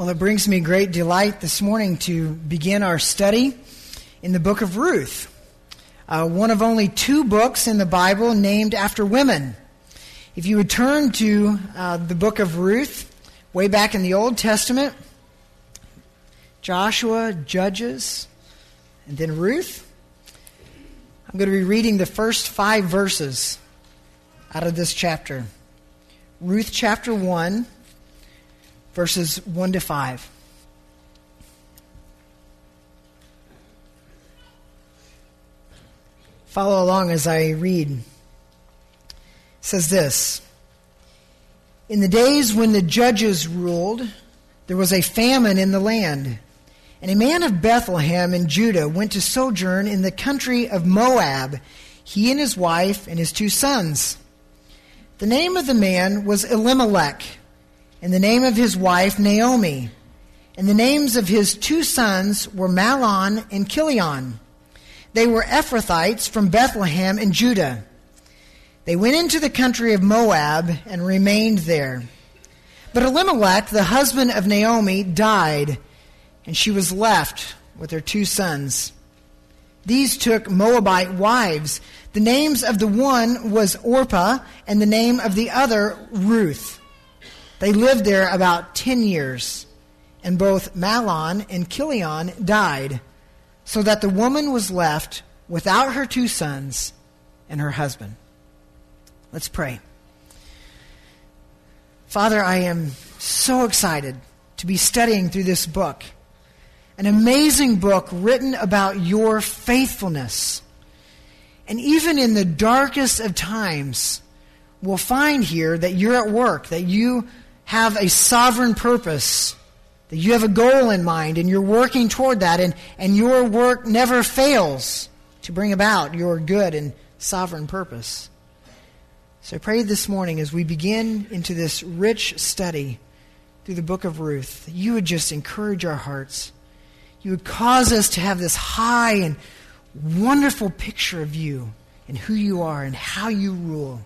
Well, it brings me great delight this morning to begin our study in the book of Ruth, one of only two books in the Bible named after women. If you would turn to the book of Ruth, way back in the Old Testament, Joshua, Judges, and then Ruth. I'm going to be reading the first 5 verses out of this chapter. Ruth chapter 1. Verses 1 to 5. Follow along as I read. It says this: In the days when the judges ruled, there was a famine in the land, and a man of Bethlehem in Judah went to sojourn in the country of Moab, he and his wife and his 2 sons. The name of the man was Elimelech, and the name of his wife Naomi, and the names of his 2 sons were Mahlon and Kilion. They were Ephrathites from Bethlehem in Judah. They went into the country of Moab and remained there. But Elimelech, the husband of Naomi, died, and she was left with her 2 sons. These took Moabite wives. The names of the one was Orpah, and the name of the other Ruth. They lived there about 10 years, and both Mahlon and Kilion died, so that the woman was left without her 2 sons and her husband. Let's pray. Father, I am so excited to be studying through this book, an amazing book written about your faithfulness. And even in the darkest of times, we'll find here that you're at work, that you have a sovereign purpose, that you have a goal in mind, and you're working toward that, and your work never fails to bring about your good and sovereign purpose. So I pray this morning as we begin into this rich study through the book of Ruth, that you would just encourage our hearts. You would cause us to have this high and wonderful picture of you and who you are and how you rule.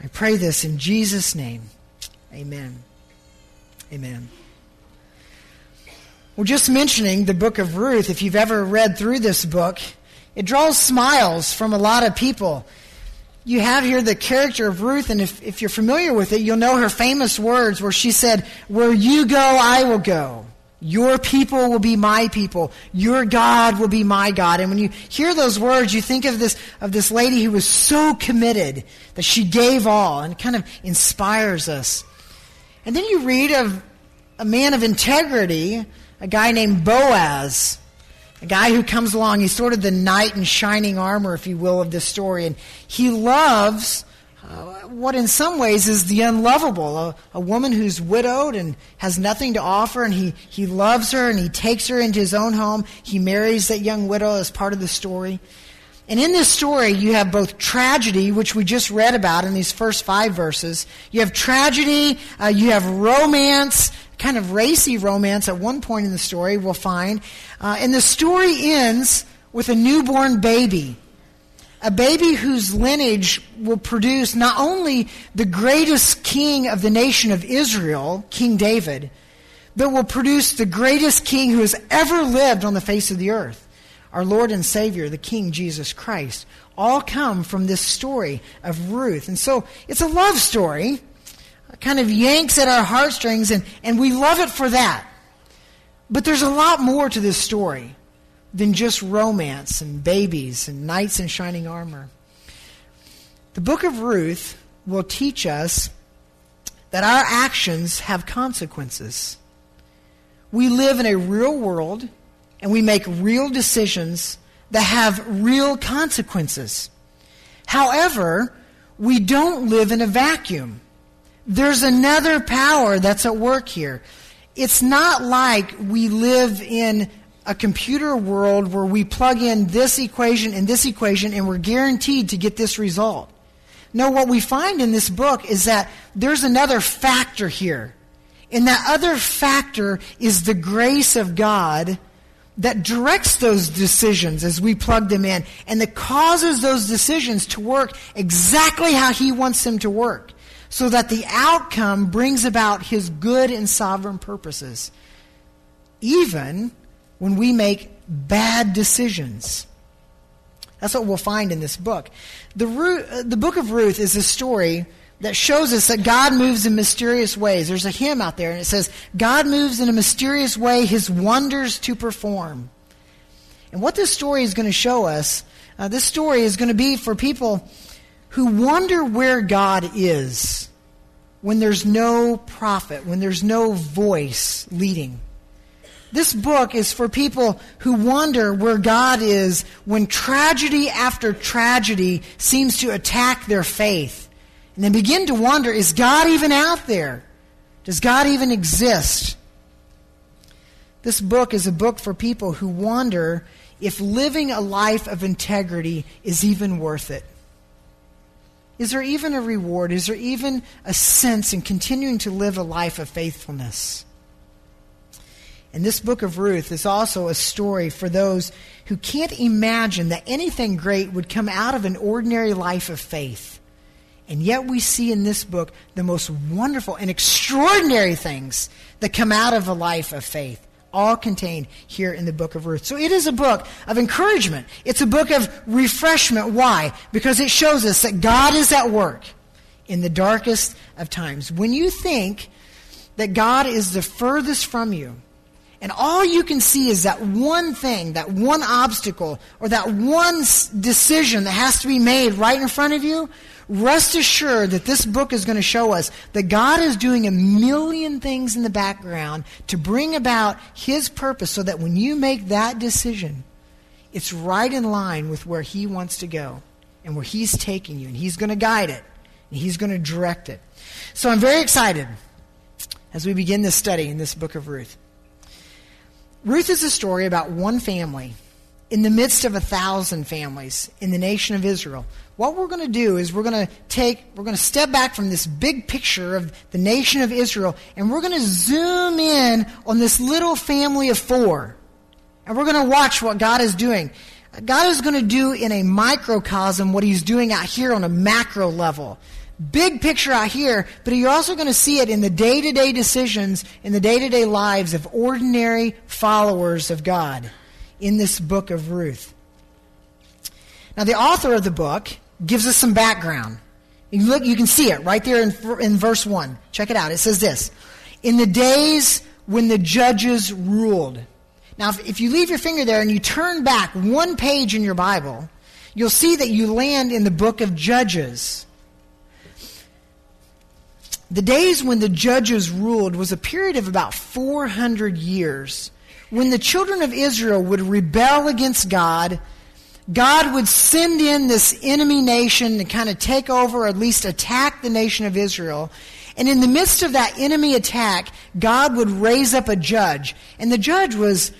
I pray this in Jesus' name. Amen. Amen. Well, just mentioning the book of Ruth, if you've ever read through this book, it draws smiles from a lot of people. You have here the character of Ruth, and if you're familiar with it, you'll know her famous words where she said, "Where you go, I will go. Your people will be my people. Your God will be my God." And when you hear those words, you think of this lady who was so committed that she gave all, and kind of inspires us. And then you read of a man of integrity, a guy named Boaz, a guy who comes along. He's sort of the knight in shining armor, if you will, of this story. And he loves what in some ways is the unlovable, a woman who's widowed and has nothing to offer, and he loves her, and he takes her into his own home. He marries that young widow as part of the story. And in this story, you have both tragedy, which we just read about in these first 5 verses. You have tragedy, you have romance, kind of racy romance at one point in the story, we'll find. And the story ends with a newborn baby. A baby whose lineage will produce not only the greatest king of the nation of Israel, King David, but will produce the greatest king who has ever lived on the face of the earth, our Lord and Savior, the King Jesus Christ. All come from this story of Ruth. And so it's a love story. It kind of yanks at our heartstrings, and we love it for that. But there's a lot more to this story than just romance and babies and knights in shining armor. The book of Ruth will teach us that our actions have consequences. We live in a real world, and we make real decisions that have real consequences. However, we don't live in a vacuum. There's another power that's at work here. It's not like we live in a computer world where we plug in this equation and this equation and we're guaranteed to get this result. No, what we find in this book is that there's another factor here. And that other factor is the grace of God that directs those decisions as we plug them in, and that causes those decisions to work exactly how He wants them to work. so that the outcome brings about his good and sovereign purposes, even when we make bad decisions. That's what we'll find in this book. The book of Ruth is a story that shows us that God moves in mysterious ways. There's a hymn out there, and it says, God moves in a mysterious way his wonders to perform. And what this story is going to show us, this story is going to be for people who wonder where God is when there's no prophet, when there's no voice leading. This book is for people who wonder where God is when tragedy after tragedy seems to attack their faith. And they begin to wonder, is God even out there? Does God even exist? This book is a book for people who wonder if living a life of integrity is even worth it. Is there even a reward? Is there even a sense in continuing to live a life of faithfulness? And this book of Ruth is also a story for those who can't imagine that anything great would come out of an ordinary life of faith. And yet we see in this book the most wonderful and extraordinary things that come out of a life of faith, all contained here in the book of Ruth. So it is a book of encouragement. It's a book of refreshment. Why? Because it shows us that God is at work in the darkest of times. When you think that God is the furthest from you, and all you can see is that one thing, that one obstacle, or that one decision that has to be made right in front of you, rest assured that this book is going to show us that God is doing a million things in the background to bring about his purpose so that when you make that decision, it's right in line with where he wants to go and where he's taking you. And he's going to guide it. And he's going to direct it. So I'm very excited as we begin this study in this book of Ruth. Ruth is a story about one family in the midst of 1,000 families in the nation of Israel. What we're going to do is we're going to step back from this big picture of the nation of Israel, and we're going to zoom in on this little family of four. And we're going to watch what God is doing. God is going to do in a microcosm what he's doing out here on a macro level. Big picture out here, but you're also going to see it in the day-to-day decisions, in the day-to-day lives of ordinary followers of God in this book of Ruth. Now, the author of the book gives us some background. You can see it right there in verse 1. Check it out. It says this, in the days when the judges ruled. Now, if you leave your finger there and you turn back one page in your Bible, you'll see that you land in the book of Judges. The days when the judges ruled was a period of about 400 years when the children of Israel would rebel against God. God would send in this enemy nation to kind of take over, or at least attack the nation of Israel. And in the midst of that enemy attack, God would raise up a judge. And the judge was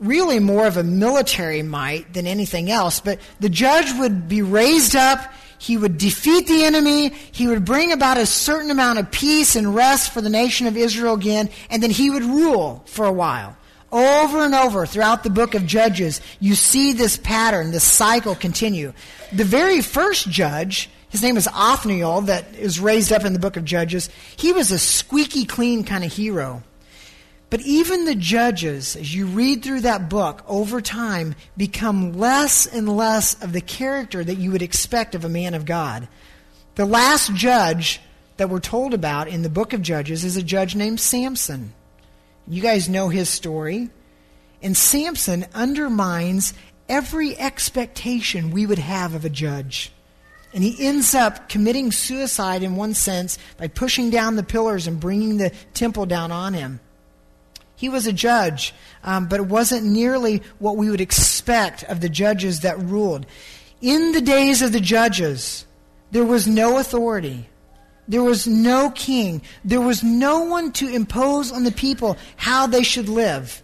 really more of a military might than anything else, but the judge would be raised up. He would defeat the enemy. He would bring about a certain amount of peace and rest for the nation of Israel again. And then he would rule for a while. Over and over throughout the book of Judges, you see this pattern, this cycle continue. The very first judge, his name is Othniel, that is raised up in the book of Judges. He was a squeaky clean kind of hero. But even the judges, as you read through that book, over time, become less and less of the character that you would expect of a man of God. The last judge that we're told about in the book of Judges is a judge named Samson. You guys know his story. And Samson undermines every expectation we would have of a judge. And he ends up committing suicide in one sense by pushing down the pillars and bringing the temple down on him. He was a judge, but it wasn't nearly what we would expect of the judges that ruled. In the days of the judges, there was no authority. There was no king. There was no one to impose on the people how they should live.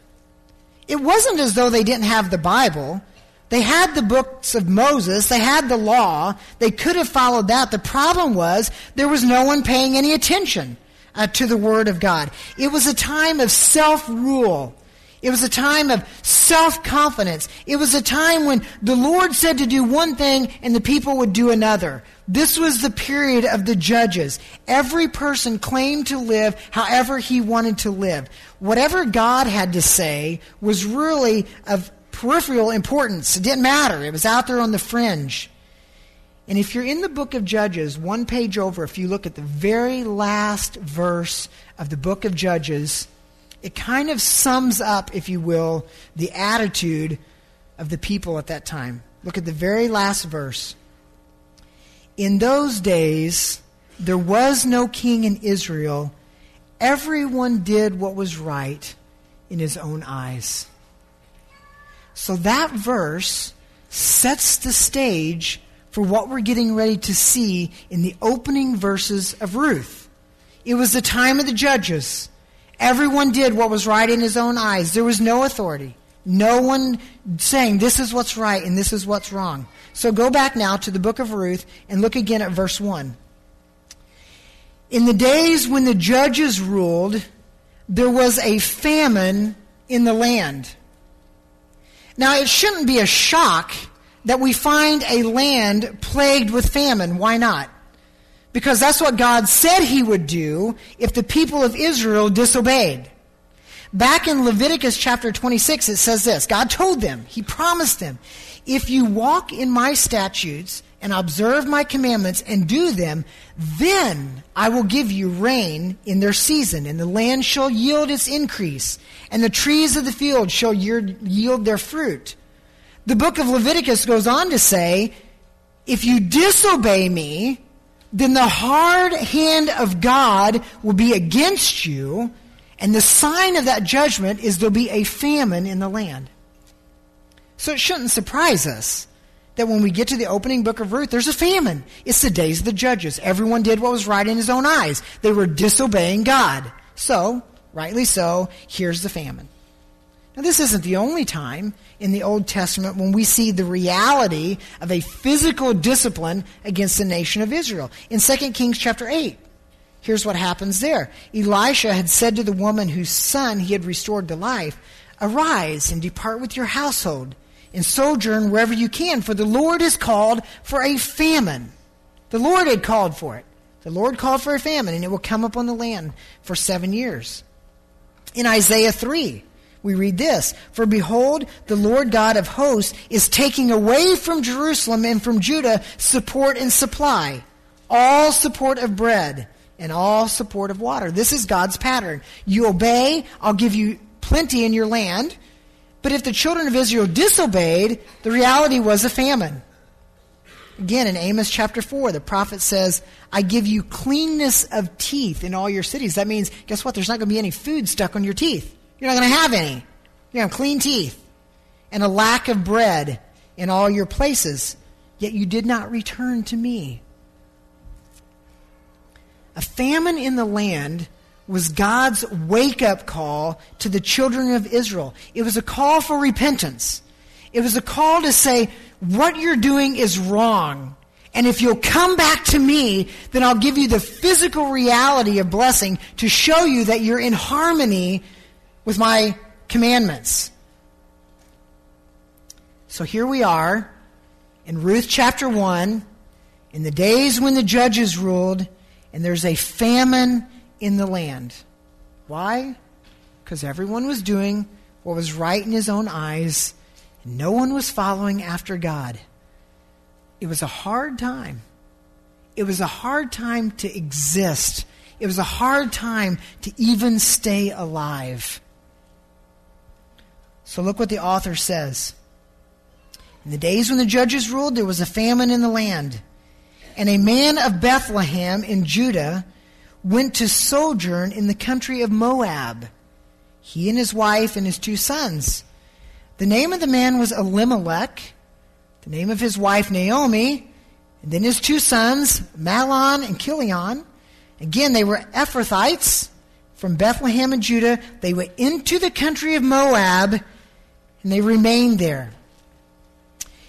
It wasn't as though they didn't have the Bible. They had the books of Moses. They had the law. They could have followed that. The problem was there was no one paying any attention to the Word of God. It was a time of self-rule. It was a time of self-confidence. It was a time when the Lord said to do one thing and the people would do another. This was the period of the judges. Every person claimed to live however he wanted to live. Whatever God had to say was really of peripheral importance. It didn't matter. It was out there on the fringe. And if you're in the book of Judges, one page over, if you look at the very last verse of the book of Judges, it kind of sums up, if you will, the attitude of the people at that time. Look at the very last verse. In those days, there was no king in Israel. Everyone did what was right in his own eyes. So that verse sets the stage for what we're getting ready to see in the opening verses of Ruth. It was the time of the judges. Everyone did what was right in his own eyes. There was no authority. No one saying this is what's right and this is what's wrong. So go back now to the book of Ruth and look again at verse 1. In the days when the judges ruled, there was a famine in the land. Now it shouldn't be a shock that we find a land plagued with famine. Why not? Because that's what God said he would do if the people of Israel disobeyed. Back in Leviticus chapter 26, it says this. God told them, he promised them, if you walk in my statutes and observe my commandments and do them, then I will give you rain in their season, and the land shall yield its increase, and the trees of the field shall yield their fruit. The book of Leviticus goes on to say, if you disobey me, then the hard hand of God will be against you, and the sign of that judgment is there'll be a famine in the land. So it shouldn't surprise us that when we get to the opening book of Ruth, there's a famine. It's the days of the judges. Everyone did what was right in his own eyes. They were disobeying God. So, rightly so, here's the famine. Now, this isn't the only time in the Old Testament when we see the reality of a physical discipline against the nation of Israel. In 2 Kings chapter 8, here's what happens there. Elisha had said to the woman whose son he had restored to life, "Arise and depart with your household and sojourn wherever you can, for the Lord has called for a famine." The Lord had called for it. The Lord called for a famine, and it will come upon the land for 7 years. In Isaiah 3, we read this, "For behold, the Lord God of hosts is taking away from Jerusalem and from Judah support and supply, all support of bread and all support of water." This is God's pattern. You obey, I'll give you plenty in your land. But if the children of Israel disobeyed, the reality was a famine. Again, in Amos chapter 4, the prophet says, "I give you cleanness of teeth in all your cities." That means, guess what? There's not going to be any food stuck on your teeth. You're not going to have any. You're going to have clean teeth and a lack of bread in all your places. Yet you did not return to me. A famine in the land was God's wake-up call to the children of Israel. It was a call for repentance. It was a call to say, what you're doing is wrong. And if you'll come back to me, then I'll give you the physical reality of blessing to show you that you're in harmony with my commandments. So here we are in Ruth chapter 1, in the days when the judges ruled, and there's a famine in the land. Why? Because everyone was doing what was right in his own eyes, and no one was following after God. It was a hard time. It was a hard time to exist. It was a hard time to even stay alive. So look what the author says. In the days when the judges ruled, there was a famine in the land. And a man of Bethlehem in Judah went to sojourn in the country of Moab, he and his wife and his 2 sons. The name of the man was Elimelech, the name of his wife Naomi, and then his 2 sons, Mahlon and Kilion. Again, they were Ephrathites from Bethlehem in Judah. They went into the country of Moab, and they remained there.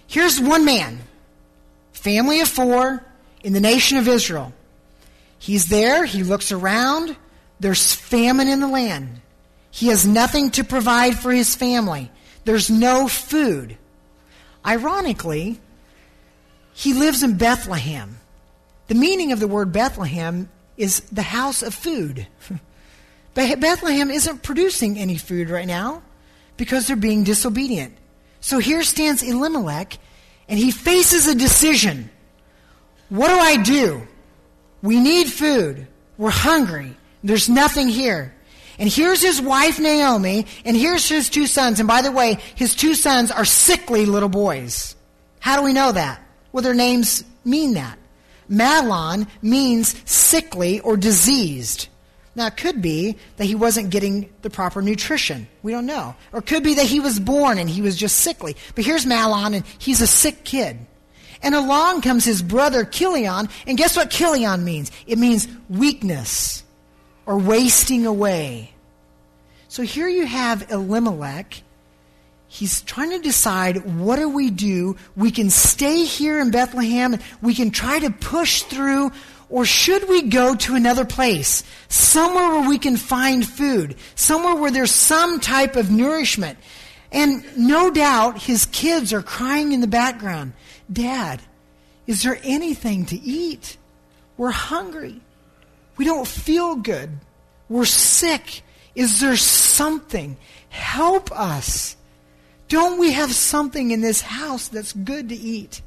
Here's one man, family of 4, in the nation of Israel. He's there. He looks around. There's famine in the land. He has nothing to provide for his family. There's no food. Ironically, he lives in Bethlehem. The meaning of the word Bethlehem is the house of food. But Bethlehem isn't producing any food right now because they're being disobedient. So here stands Elimelech, and he faces a decision. What do I do? We need food. We're hungry. There's nothing here. And here's his wife, Naomi, and here's his two sons. And by the way, his two sons are sickly little boys. How do we know that? Well, their names mean that. Mahlon means sickly or diseased. Now, it could be that he wasn't getting the proper nutrition. We don't know. Or it could be that he was born and he was just sickly. But here's Mahlon, and he's a sick kid. And along comes his brother, Kilion. And guess what Kilion means? It means weakness or wasting away. So here you have Elimelech. He's trying to decide, what do we do? We can stay here in Bethlehem. We can try to push through. Or should we go to another place, somewhere where we can find food, somewhere where there's some type of nourishment? And no doubt his kids are crying in the background, Dad, is there anything to eat? We're hungry. We don't feel good. We're sick. Is there something? Help us. Don't we have something in this house that's good to eat?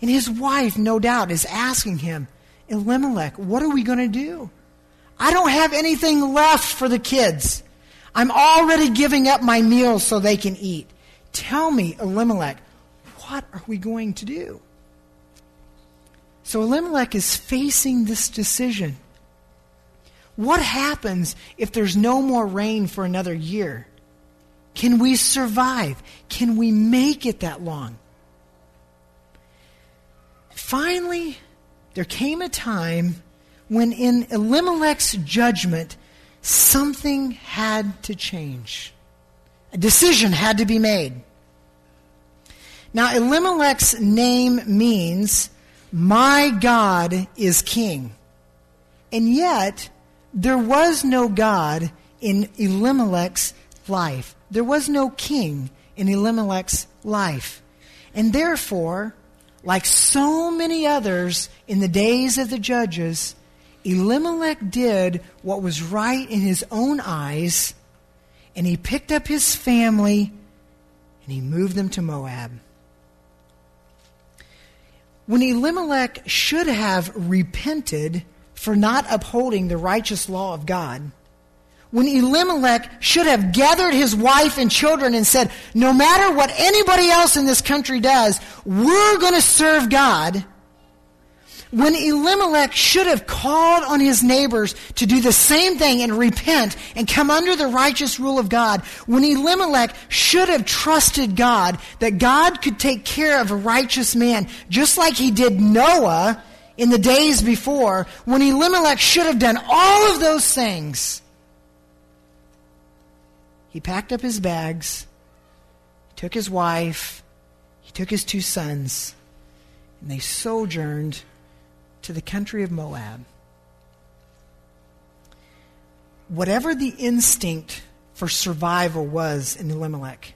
And his wife, no doubt, is asking him, Elimelech, what are we going to do? I don't have anything left for the kids. I'm already giving up my meals so they can eat. Tell me, Elimelech, what are we going to do? So Elimelech is facing this decision. What happens if there's no more rain for another year? Can we survive? Can we make it that long? Finally, there came a time when in Elimelech's judgment, something had to change. A decision had to be made. Now, Elimelech's name means, my God is king. And yet, there was no God in Elimelech's life. There was no king in Elimelech's life. And therefore, like so many others in the days of the judges, Elimelech did what was right in his own eyes, and he picked up his family and he moved them to Moab. When Elimelech should have repented for not upholding the righteous law of God, when Elimelech should have gathered his wife and children and said, no matter what anybody else in this country does, we're going to serve God. When Elimelech should have called on his neighbors to do the same thing and repent and come under the righteous rule of God, when Elimelech should have trusted God, that God could take care of a righteous man, just like he did Noah in the days before, when Elimelech should have done all of those things, he packed up his bags, took his wife, he took his two sons, and they sojourned to the country of Moab. Whatever the instinct for survival was in Elimelech,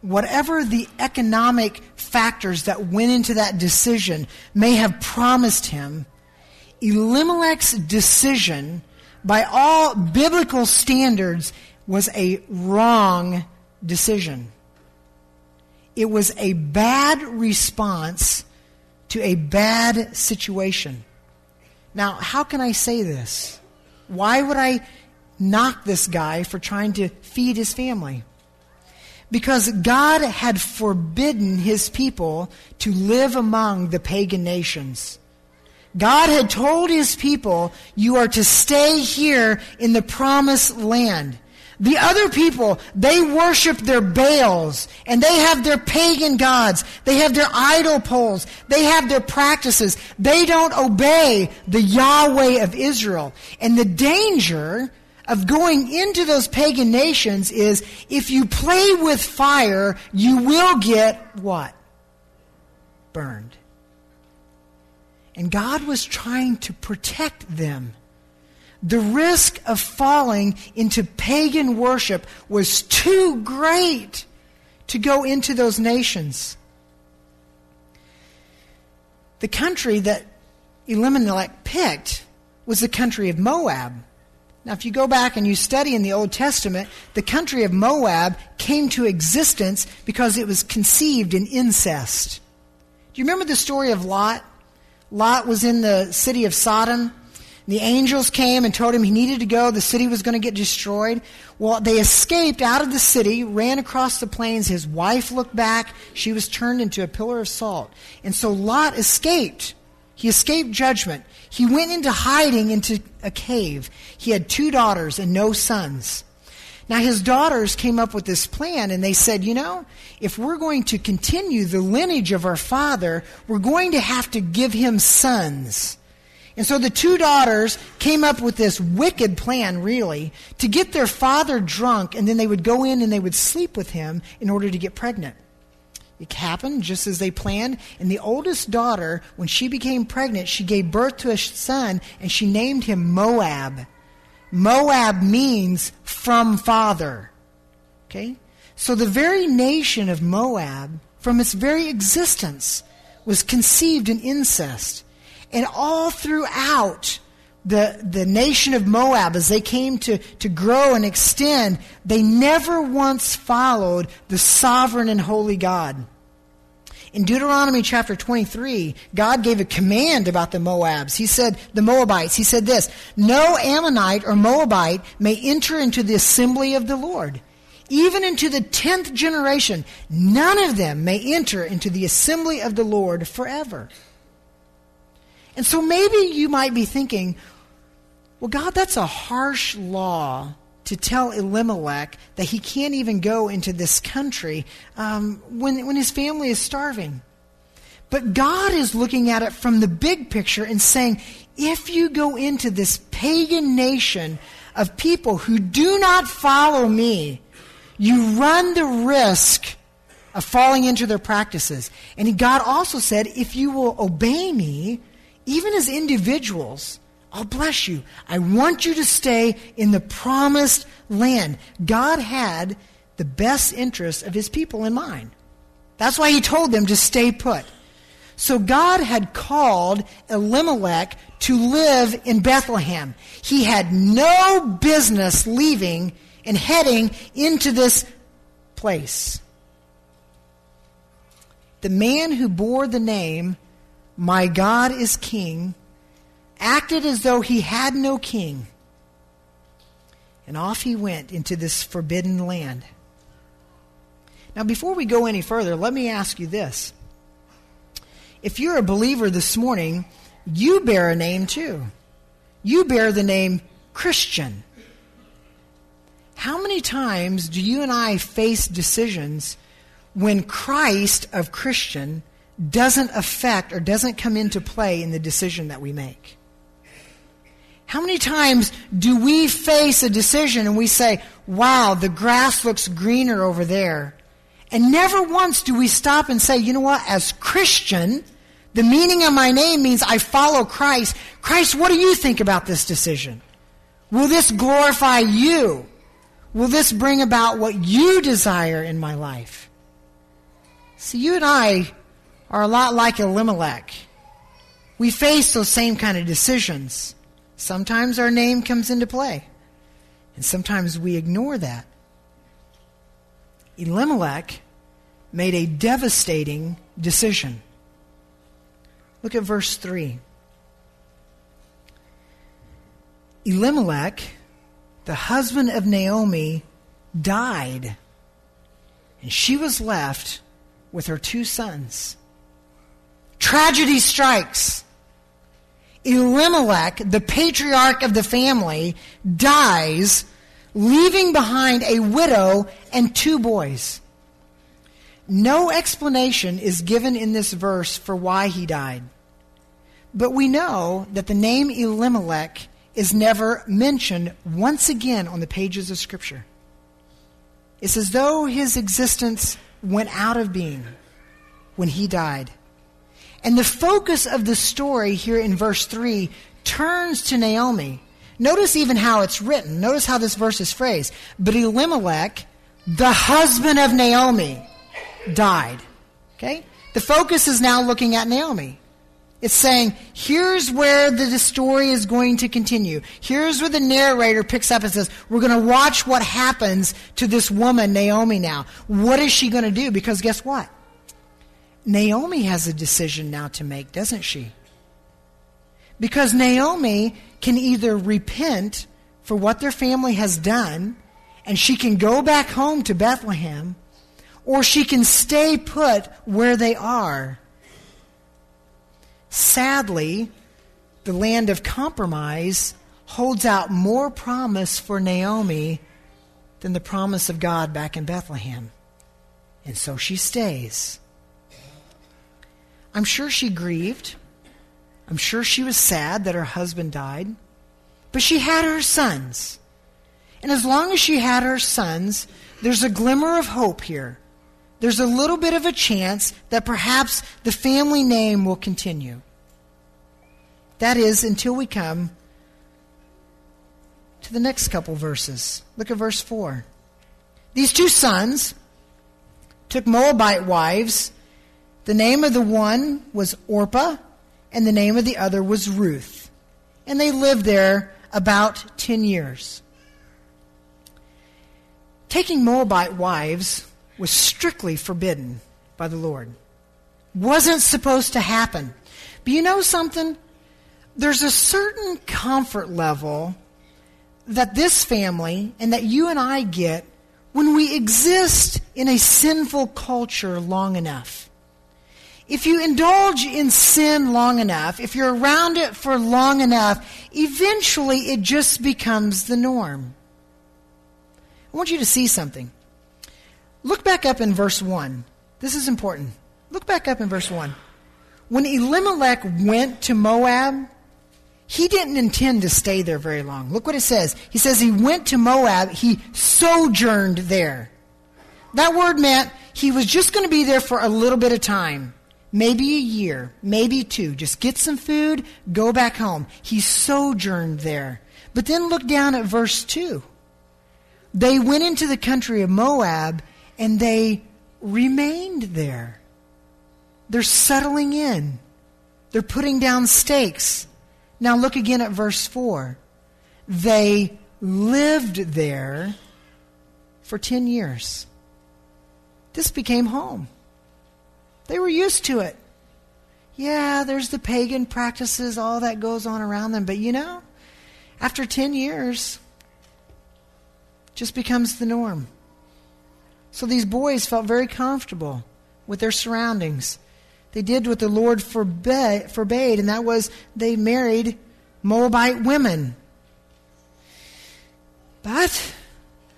whatever the economic factors that went into that decision may have promised him, Elimelech's decision, by all biblical standards, was a wrong decision. It was a bad response to a bad situation. Now, how can I say this? Why would I knock this guy for trying to feed his family? Because God had forbidden his people to live among the pagan nations. God had told his people, you are to stay here in the promised land. The other people, they worship their Baals, and they have their pagan gods. They have their idol poles. They have their practices. They don't obey the Yahweh of Israel. And the danger of going into those pagan nations is, if you play with fire, you will get what? Burned. And God was trying to protect them. The risk of falling into pagan worship was too great to go into those nations. The country that Elimelech picked was the country of Moab. Now, if you go back and you study in the Old Testament, the country of Moab came to existence because it was conceived in incest. Do you remember the story of Lot? Lot was in the city of Sodom. The angels came and told him he needed to go. The city was going to get destroyed. Well, they escaped out of the city, ran across the plains. His wife looked back. She was turned into a pillar of salt. And so Lot escaped. He escaped judgment. He went into hiding into a cave. He had 2 daughters and no sons. Now, his daughters came up with this plan, and they said, you know, if we're going to continue the lineage of our father, we're going to have to give him sons. And so the 2 daughters came up with this wicked plan, really, to get their father drunk, and then they would go in and they would sleep with him in order to get pregnant. It happened just as they planned, and the oldest daughter, when she became pregnant, she gave birth to a son, and she named him Moab. Moab means from father. Okay? So the very nation of Moab, from its very existence, was conceived in incest. And all throughout the nation of Moab, as they came to grow and extend, they never once followed the sovereign and holy God. In Deuteronomy chapter 23, God gave a command about the Moabs. He said, the Moabites, he said this, "No Ammonite or Moabite may enter into the assembly of the Lord. Even into the 10th generation, none of them may enter into the assembly of the Lord forever." And so maybe you might be thinking, well, God, that's a harsh law to tell Elimelech that he can't even go into this country when his family is starving. But God is looking at it from the big picture and saying, if you go into this pagan nation of people who do not follow me, you run the risk of falling into their practices. And God also said, if you will obey me, even as individuals, I'll bless you. I want you to stay in the promised land. God had the best interests of his people in mind. That's why he told them to stay put. So God had called Elimelech to live in Bethlehem. He had no business leaving and heading into this place. The man who bore the name, "My God is King," acted as though he had no king. And off he went into this forbidden land. Now, before we go any further, let me ask you this. If you're a believer this morning, you bear a name too. You bear the name Christian. How many times do you and I face decisions when Christ of Christian doesn't affect or doesn't come into play in the decision that we make? How many times do we face a decision and we say, wow, the grass looks greener over there? And never once do we stop and say, you know what, as Christian, the meaning of my name means I follow Christ. Christ, what do you think about this decision? Will this glorify you? Will this bring about what you desire in my life? See, you and I are a lot like Elimelech. We face those same kind of decisions. Sometimes our name comes into play, and sometimes we ignore that. Elimelech made a devastating decision. Look at verse 3. Elimelech, the husband of Naomi, died, and she was left with her 2 sons. Tragedy strikes. Elimelech, the patriarch of the family, dies, leaving behind a widow and 2 boys. No explanation is given in this verse for why he died. But we know that the name Elimelech is never mentioned once again on the pages of Scripture. It's as though his existence went out of being when he died. And the focus of the story here in verse 3 turns to Naomi. Notice even how it's written. Notice how this verse is phrased. But Elimelech, the husband of Naomi, died. Okay? The focus is now looking at Naomi. It's saying, here's where the story is going to continue. Here's where the narrator picks up and says, we're going to watch what happens to this woman, Naomi, now. What is she going to do? Because guess what? Naomi has a decision now to make, doesn't she? Because Naomi can either repent for what their family has done, and she can go back home to Bethlehem, or she can stay put where they are. Sadly, the land of compromise holds out more promise for Naomi than the promise of God back in Bethlehem. And so she stays. I'm sure she grieved. I'm sure she was sad that her husband died. But she had her sons. And as long as she had her sons, there's a glimmer of hope here. There's a little bit of a chance that perhaps the family name will continue. That is, until we come to the next couple verses. Look at verse 4. These two sons took Moabite wives. The name of the one was Orpah, and the name of the other was Ruth. And they lived there about 10 years. Taking Moabite wives was strictly forbidden by the Lord. Wasn't supposed to happen. But you know something? There's a certain comfort level that this family and that you and I get when we exist in a sinful culture long enough. If you indulge in sin long enough, if you're around it for long enough, eventually it just becomes the norm. I want you to see something. Look back up in verse 1. This is important. Look back up in verse 1. When Elimelech went to Moab, he didn't intend to stay there very long. Look what it says. He says he went to Moab. He sojourned there. That word meant he was just going to be there for a little bit of time. Maybe a year, maybe two. Just get some food, go back home. He sojourned there. But then look down at verse 2. They went into the country of Moab, and they remained there. They're settling in. They're putting down stakes. Now look again at verse 4. They lived there for 10 years. This became home. They were used to it. Yeah, there's the pagan practices, all that goes on around them. But you know, after 10 years, it just becomes the norm. So these boys felt very comfortable with their surroundings. They did what the Lord forbade, and that was they married Moabite women. But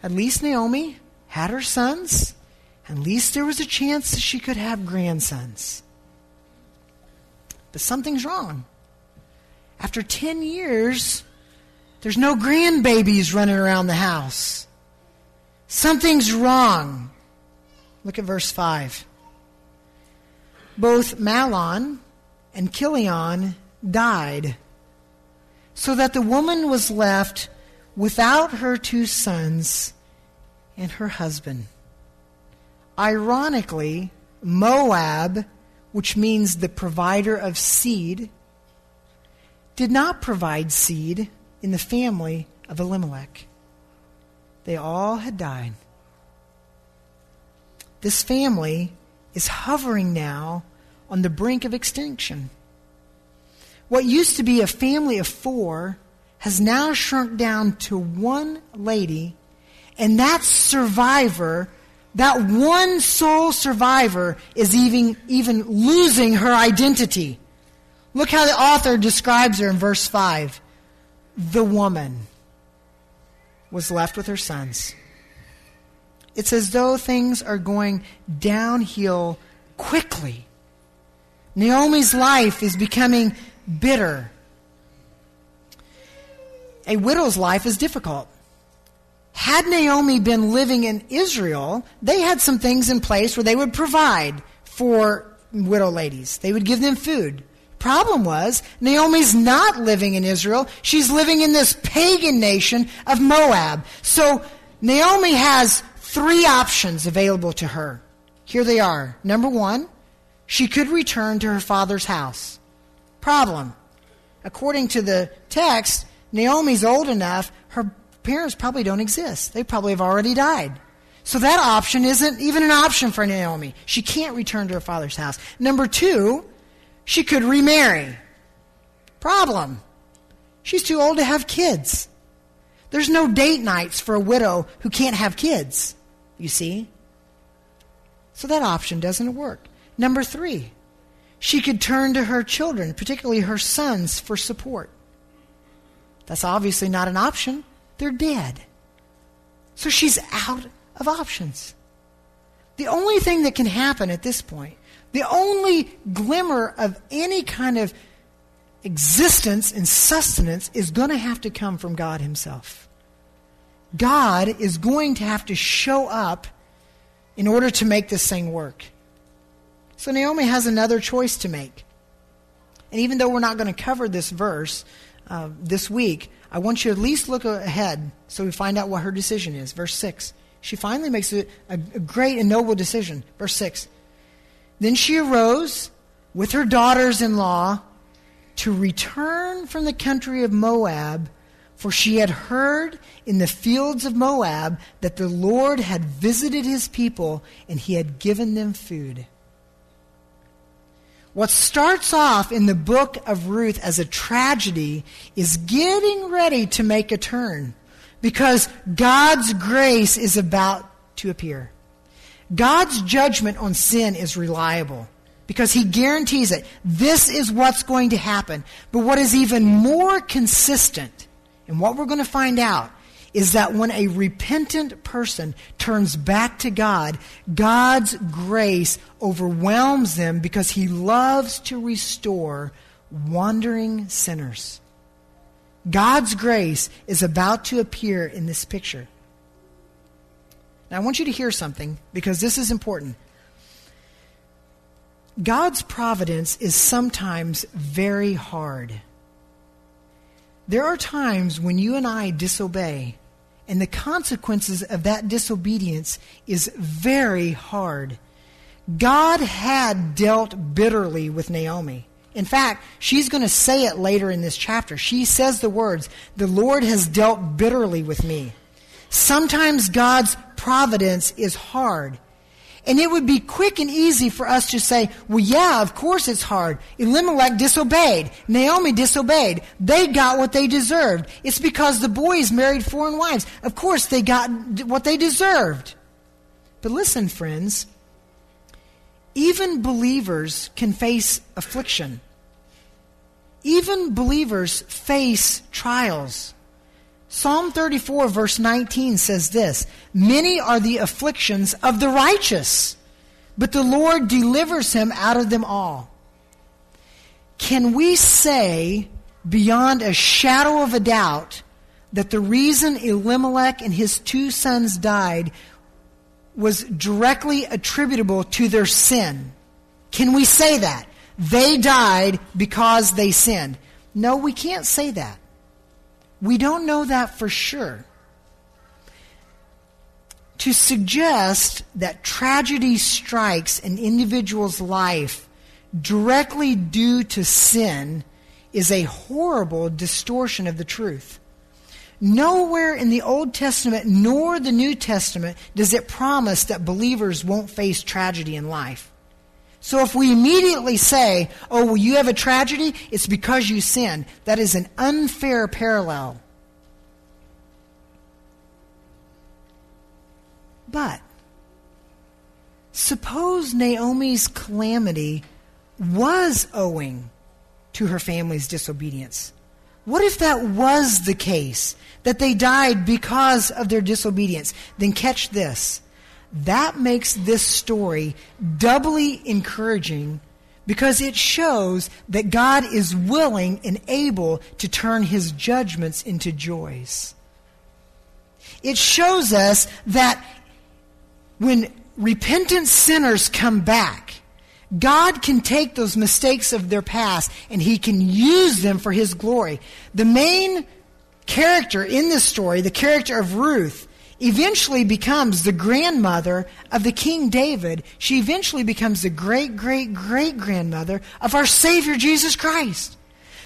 at least Naomi had her sons. At least there was a chance that she could have grandsons. But something's wrong. After 10 years, there's no grandbabies running around the house. Something's wrong. Look at verse 5. Both Mahlon and Kilion died, so that the woman was left without her two sons and her husband. Ironically, Moab, which means the provider of seed, did not provide seed in the family of Elimelech. They all had died. This family is hovering now on the brink of extinction. What used to be a family of 4 has now shrunk down to one lady, and that survivor, that one sole survivor, is even losing her identity. Look how the author describes her in verse 5. The woman was left with her sons. It's as though things are going downhill quickly. Naomi's life is becoming bitter. A widow's life is difficult. Had Naomi been living in Israel, they had some things in place where they would provide for widow ladies. They would give them food, Problem was, Naomi's not living in Israel. She's living in this pagan nation of Moab. So Naomi has three options available to her. Here they are. Number one, she could return to her father's house. Problem. According to the text, Naomi's old enough, her parents probably don't exist. They probably have already died. So that option isn't even an option for Naomi. She can't return to her father's house. Number two, she could remarry. Problem. She's too old to have kids. There's no date nights for a widow who can't have kids, you see. So that option doesn't work. Number three, she could turn to her children, particularly her sons, for support. That's obviously not an option. They're dead. So she's out of options. The only thing that can happen at this point, the only glimmer of any kind of existence and sustenance is going to have to come from God himself. God is going to have to show up in order to make this thing work. So Naomi has another choice to make. And even though we're not going to cover this verse this week, I want you to at least look ahead so we find out what her decision is. Verse 6. She finally makes a great and noble decision. Verse 6. Then she arose with her daughters-in-law to return from the country of Moab, for she had heard in the fields of Moab that the Lord had visited his people and he had given them food. What starts off in the book of Ruth as a tragedy is getting ready to make a turn, because God's grace is about to appear. God's judgment on sin is reliable because he guarantees it. This is what's going to happen. But what is even more consistent, and what we're going to find out, is that when a repentant person turns back to God, God's grace overwhelms them because he loves to restore wandering sinners. God's grace is about to appear in this picture. Now, I want you to hear something, because this is important. God's providence is sometimes very hard. There are times when you and I disobey, and the consequences of that disobedience is very hard. God had dealt bitterly with Naomi. In fact, she's going to say it later in this chapter. She says the words, "The Lord has dealt bitterly with me." Sometimes God's providence is hard. And it would be quick and easy for us to say, well, yeah, of course it's hard. Elimelech disobeyed. Naomi disobeyed. They got what they deserved. It's because the boys married foreign wives. Of course they got what they deserved. But listen, friends, even believers can face affliction. Even believers face trials. Psalm 34 verse 19 says this, "Many are the afflictions of the righteous, but the Lord delivers him out of them all." Can we say beyond a shadow of a doubt that the reason Elimelech and his two sons died was directly attributable to their sin? Can we say that? They died because they sinned. No, we can't say that. We don't know that for sure. To suggest that tragedy strikes an individual's life directly due to sin is a horrible distortion of the truth. Nowhere in the Old Testament nor the New Testament does it promise that believers won't face tragedy in life. So if we immediately say, oh, well, you have a tragedy, it's because you sinned, that is an unfair parallel. But suppose Naomi's calamity was owing to her family's disobedience. What if that was the case, that they died because of their disobedience? Then catch this. That makes this story doubly encouraging, because it shows that God is willing and able to turn his judgments into joys. It shows us that when repentant sinners come back, God can take those mistakes of their past and he can use them for his glory. The main character in this story, the character of Ruth, eventually becomes the grandmother of the King David. She eventually becomes the great-great-great-grandmother of our Savior Jesus Christ.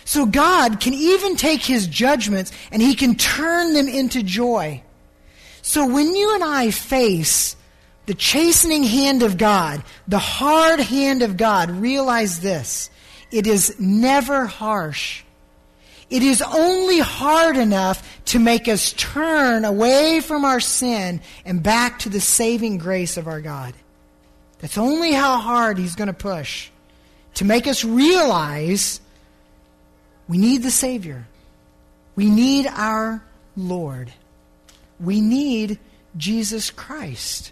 So God can even take his judgments and he can turn them into joy. So when you and I face the chastening hand of God, the hard hand of God, realize this: it is never harsh. It is only hard enough to make us turn away from our sin and back to the saving grace of our God. That's only how hard he's going to push to make us realize we need the Savior. We need our Lord. We need Jesus Christ.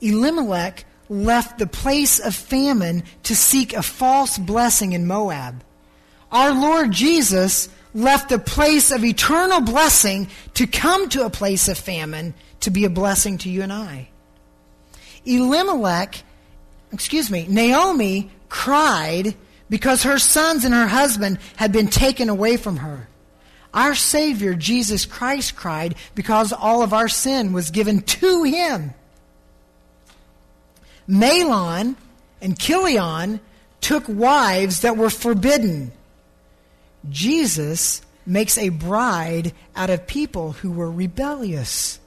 Elimelech left the place of famine to seek a false blessing in Moab. Our Lord Jesus left the place of eternal blessing to come to a place of famine to be a blessing to you and I. Naomi cried because her sons and her husband had been taken away from her. Our Savior, Jesus Christ, cried because all of our sin was given to him. Mahlon and Kilion took wives that were forbidden. Jesus makes a bride out of people who were rebellious.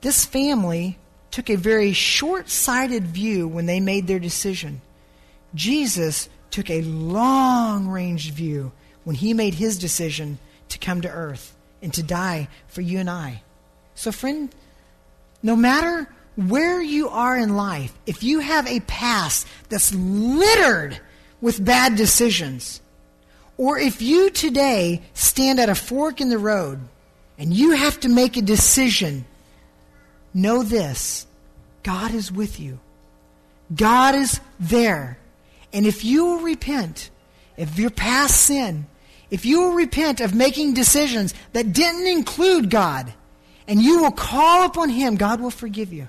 This family took a very short-sighted view when they made their decision. Jesus took a long-range view when he made his decision to come to earth and to die for you and I. So friend, no matter where you are in life, if you have a past that's littered with bad decisions, or if you today stand at a fork in the road and you have to make a decision, know this: God is with you. God is there. And if you will repent of your past sin, if you will repent of making decisions that didn't include God, and you will call upon him, God will forgive you.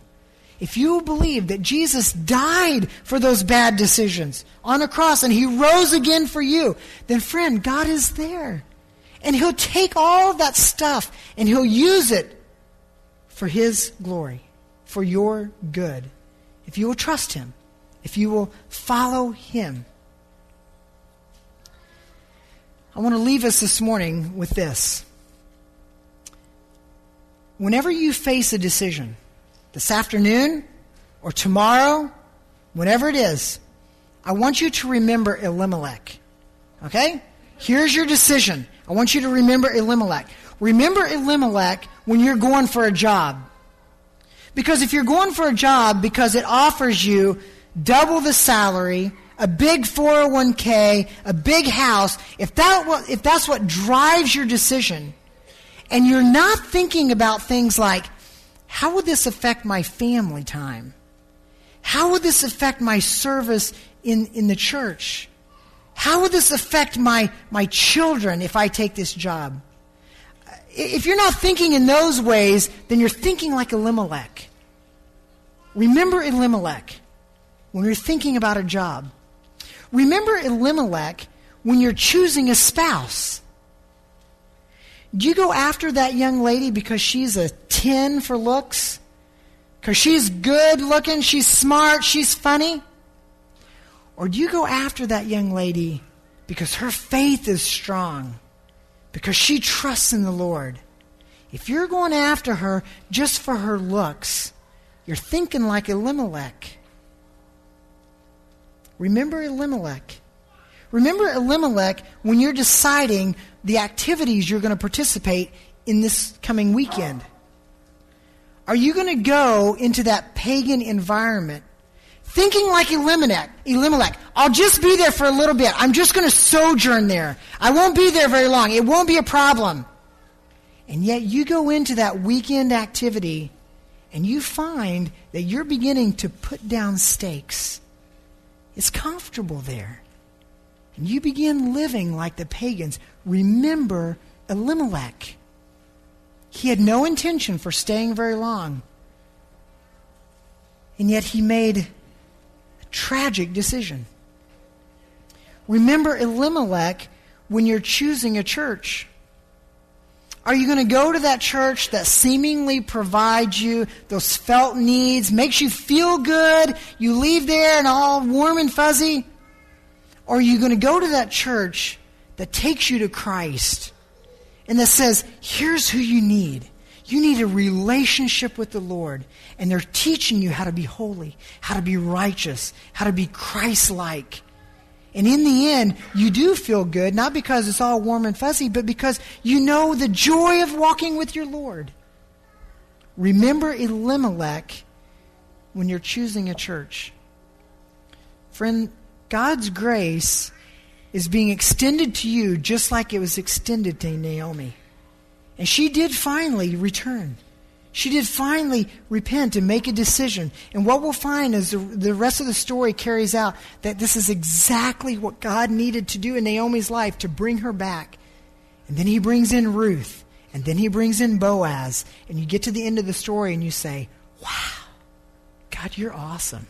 If you believe that Jesus died for those bad decisions on a cross and he rose again for you, then friend, God is there. And he'll take all of that stuff and he'll use it for his glory, for your good. If you will trust him, if you will follow him. I want to leave us this morning with this. Whenever you face a decision, this afternoon or tomorrow, whatever it is, I want you to remember Elimelech. Okay? Here's your decision. I want you to remember Elimelech. Remember Elimelech when you're going for a job. Because if you're going for a job because it offers you double the salary, a big 401k, a big house, if that's what drives your decision, and you're not thinking about things like, how would this affect my family time? How would this affect my service in the church? How would this affect my children if I take this job? If you're not thinking in those ways, then you're thinking like Elimelech. Remember Elimelech when you're thinking about a job. Remember Elimelech when you're choosing a spouse. Do you go after that young lady because she's a 10 for looks? Because she's good looking, she's smart, she's funny? Or do you go after that young lady because her faith is strong, because she trusts in the Lord? If you're going after her just for her looks, you're thinking like Elimelech. Remember Elimelech. Remember Elimelech when you're deciding the activities you're going to participate in this coming weekend. Are you going to go into that pagan environment thinking like Elimelech, I'll just be there for a little bit. I'm just going to sojourn there. I won't be there very long. It won't be a problem. And yet you go into that weekend activity and you find that you're beginning to put down stakes. It's comfortable there. And you begin living like the pagans. Remember Elimelech. He had no intention for staying very long. And yet he made a tragic decision. Remember Elimelech when you're choosing a church. Are you going to go to that church that seemingly provides you those felt needs, makes you feel good, you leave there and all warm and fuzzy? Or are you going to go to that church that takes you to Christ and that says, here's who you need. You need a relationship with the Lord. And they're teaching you how to be holy, how to be righteous, how to be Christ-like. And in the end, you do feel good, not because it's all warm and fuzzy, but because you know the joy of walking with your Lord. Remember Elimelech when you're choosing a church. Friend, God's grace is being extended to you just like it was extended to Naomi. And she did finally return. She did finally repent and make a decision. And what we'll find as the rest of the story carries out, that this is exactly what God needed to do in Naomi's life to bring her back. And then he brings in Ruth. And then he brings in Boaz. And you get to the end of the story and you say, wow, God, you're awesome.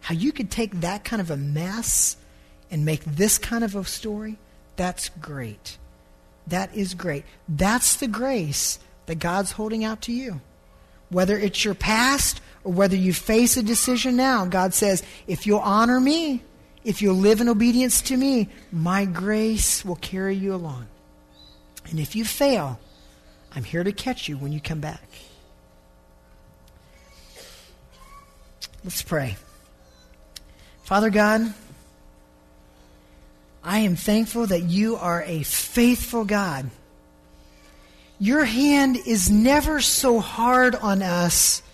How you could take that kind of a mess and make this kind of a story, that's great. That is great. That's the grace that God's holding out to you. Whether it's your past or whether you face a decision now, God says, if you'll honor me, if you'll live in obedience to me, my grace will carry you along. And if you fail, I'm here to catch you when you come back. Let's pray. Father God, I am thankful that you are a faithful God. Your hand is never so hard on us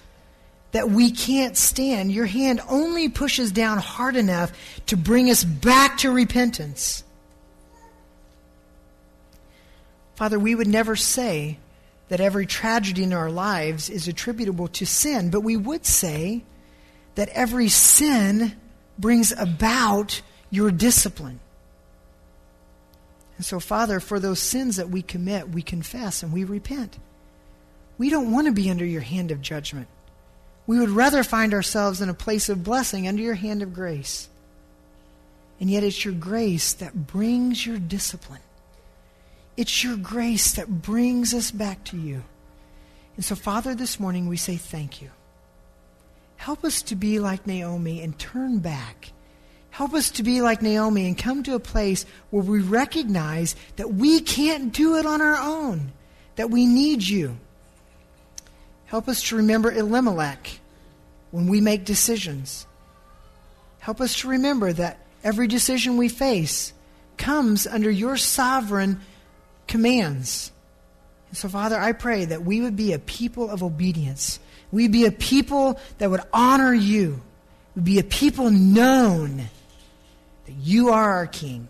that we can't stand. Your hand only pushes down hard enough to bring us back to repentance. Father, we would never say that every tragedy in our lives is attributable to sin, but we would say that every sin brings about your discipline. And so, Father, for those sins that we commit, we confess and we repent. We don't want to be under your hand of judgment. We would rather find ourselves in a place of blessing under your hand of grace. And yet it's your grace that brings your discipline. It's your grace that brings us back to you. And so, Father, this morning we say thank you. Help us to be like Naomi and turn back. Help us to be like Naomi and come to a place where we recognize that we can't do it on our own, that we need you. Help us to remember Elimelech when we make decisions. Help us to remember that every decision we face comes under your sovereign commands. And so, Father, I pray that we would be a people of obedience. We'd be a people that would honor you. We'd be a people known that you are our King.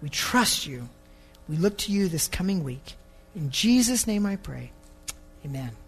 We trust you. We look to you this coming week. In Jesus' name I pray. Amen.